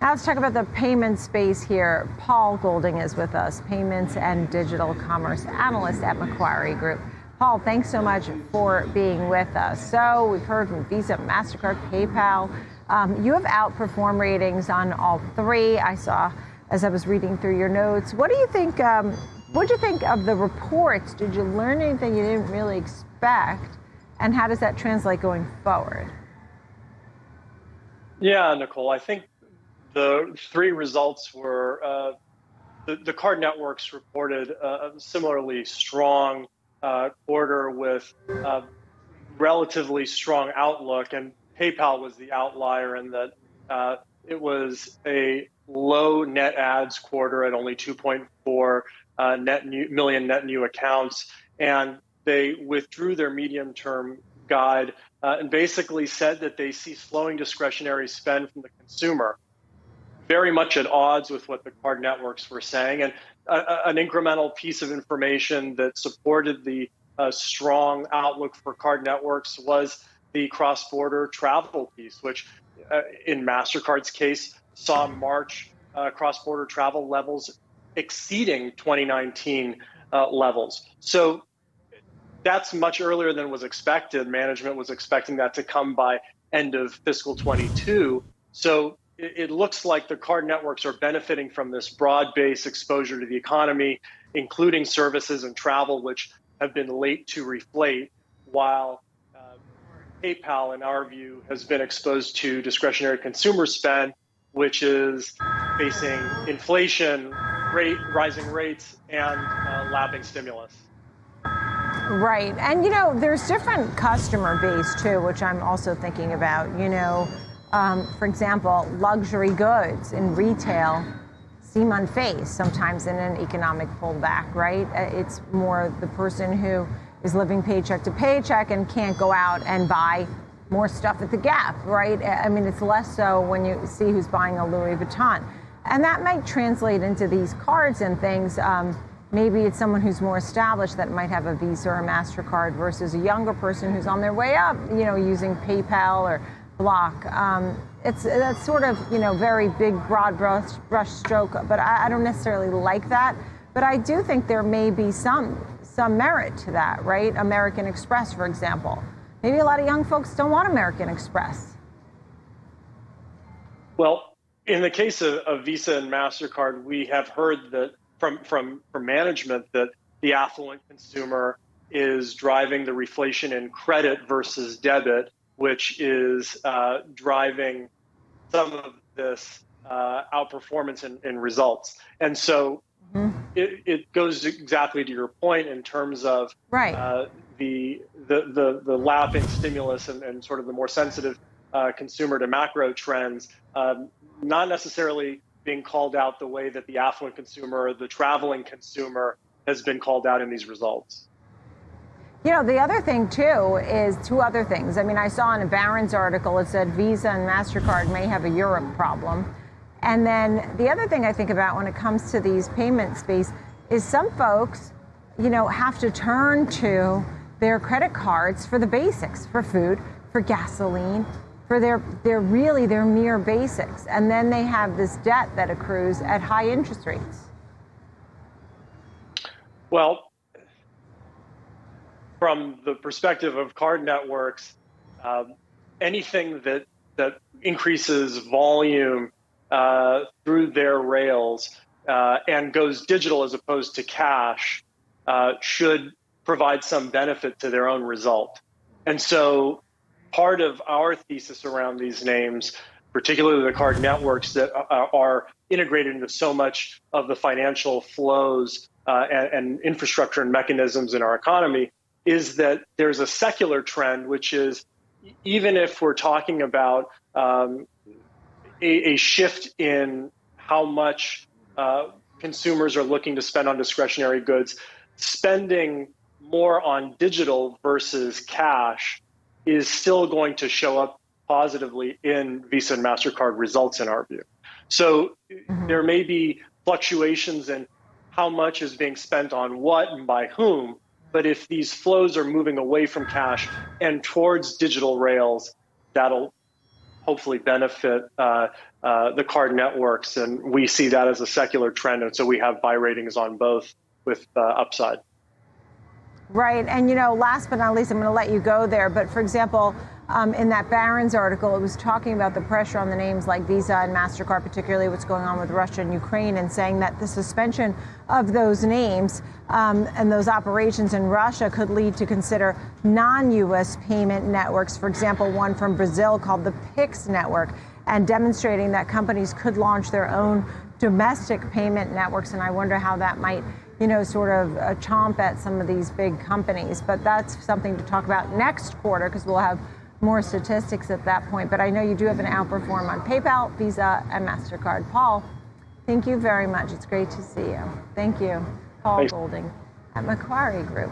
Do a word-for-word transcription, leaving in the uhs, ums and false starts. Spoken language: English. Now let's talk about the payment space here. Paul Golding is with us, payments and digital commerce analyst at Macquarie Group. Paul, thanks so much for being with us. So we've heard from Visa, MasterCard, PayPal. Um, you have outperformed ratings on all three. I saw as I was reading through your notes. What do you think, um, what do you think of the reports? Did you learn anything you didn't really expect? And how does that translate going forward? Yeah, Nicole, I think the three results were uh, the, the card networks reported a similarly strong uh, quarter with a relatively strong outlook, and PayPal was the outlier in that uh, it was a low net adds quarter at only two point four uh, net new, million net new accounts, and they withdrew their medium-term guide uh, and basically said that they see slowing discretionary spend from the consumer. Very much at odds with what the card networks were saying, and uh, an incremental piece of information that supported the uh, strong outlook for card networks was the cross-border travel piece, which uh, in MasterCard's case saw March uh, cross-border travel levels exceeding twenty nineteen uh, levels. So that's much earlier than was expected. Management was expecting that to come by end of fiscal twenty-two. So it looks like the card networks are benefiting from this broad-based exposure to the economy, including services and travel, which have been late to reflate, while uh, PayPal, in our view, has been exposed to discretionary consumer spend, which is facing inflation, rate, rising rates, and uh, lapping stimulus. Right. And, you know, there's different customer base, too, which I'm also thinking about, you know. Um, for example, luxury goods in retail seem unfazed sometimes in an economic pullback, right? It's more the person who is living paycheck to paycheck and can't go out and buy more stuff at the Gap, right? I mean, it's less so when you see who's buying a Louis Vuitton. And that might translate into these cards and things. Um, maybe it's someone who's more established that might have a Visa or a MasterCard versus a younger person who's on their way up, you know, using PayPal or Block. Um, it's that's sort of, you know, very big, broad brush, brush stroke, but I, I don't necessarily like that. But I do think there may be some some merit to that, right? American Express, for example. Maybe a lot of young folks don't want American Express. Well, in the case of, of Visa and MasterCard, we have heard that from, from, from management that the affluent consumer is driving the reflation in credit versus debit, which is uh, driving some of this uh, outperformance in, in results. And so mm-hmm. it, it goes exactly to your point in terms of right. uh, the, the the the lapping stimulus and, and sort of the more sensitive uh, consumer to macro trends, um, not necessarily being called out the way that the affluent consumer, the traveling consumer has been called out in these results. You know, the other thing, too, is two other things. I mean, I saw in a Barron's article, it said Visa and MasterCard may have a Europe problem. And then the other thing I think about when it comes to these payment space is some folks, you know, have to turn to their credit cards for the basics, for food, for gasoline, for their, their really their mere basics. And then they have this debt that accrues at high interest rates. Well, from the perspective of card networks, uh, anything that that increases volume uh, through their rails uh, and goes digital as opposed to cash uh, should provide some benefit to their own result. And so part of our thesis around these names, particularly the card networks that are integrated into so much of the financial flows uh, and, and infrastructure and mechanisms in our economy, is that there's a secular trend, which is even if we're talking about um, a, a shift in how much uh, consumers are looking to spend on discretionary goods, spending more on digital versus cash is still going to show up positively in Visa and MasterCard results in our view. So mm-hmm. there may be fluctuations in how much is being spent on what and by whom, but if these flows are moving away from cash and towards digital rails, that'll hopefully benefit uh, uh, the card networks. And we see that as a secular trend. And so we have buy ratings on both with uh, upside. Right. And, you know, last but not least, I'm going to let you go there. But, for example, um, in that Barron's article, it was talking about the pressure on the names like Visa and MasterCard, particularly what's going on with Russia and Ukraine, and saying that the suspension of those names um, and those operations in Russia could lead to consider non-U S payment networks, for example, one from Brazil called the Pix network, and demonstrating that companies could launch their own domestic payment networks. And I wonder how that might, you know, sort of a chomp at some of these big companies. But that's something to talk about next quarter, because we'll have more statistics at that point. But I know you do have an outperform on PayPal, Visa, and MasterCard. Paul, thank you very much. It's great to see you. Thank you. Paul Golding at Macquarie Group.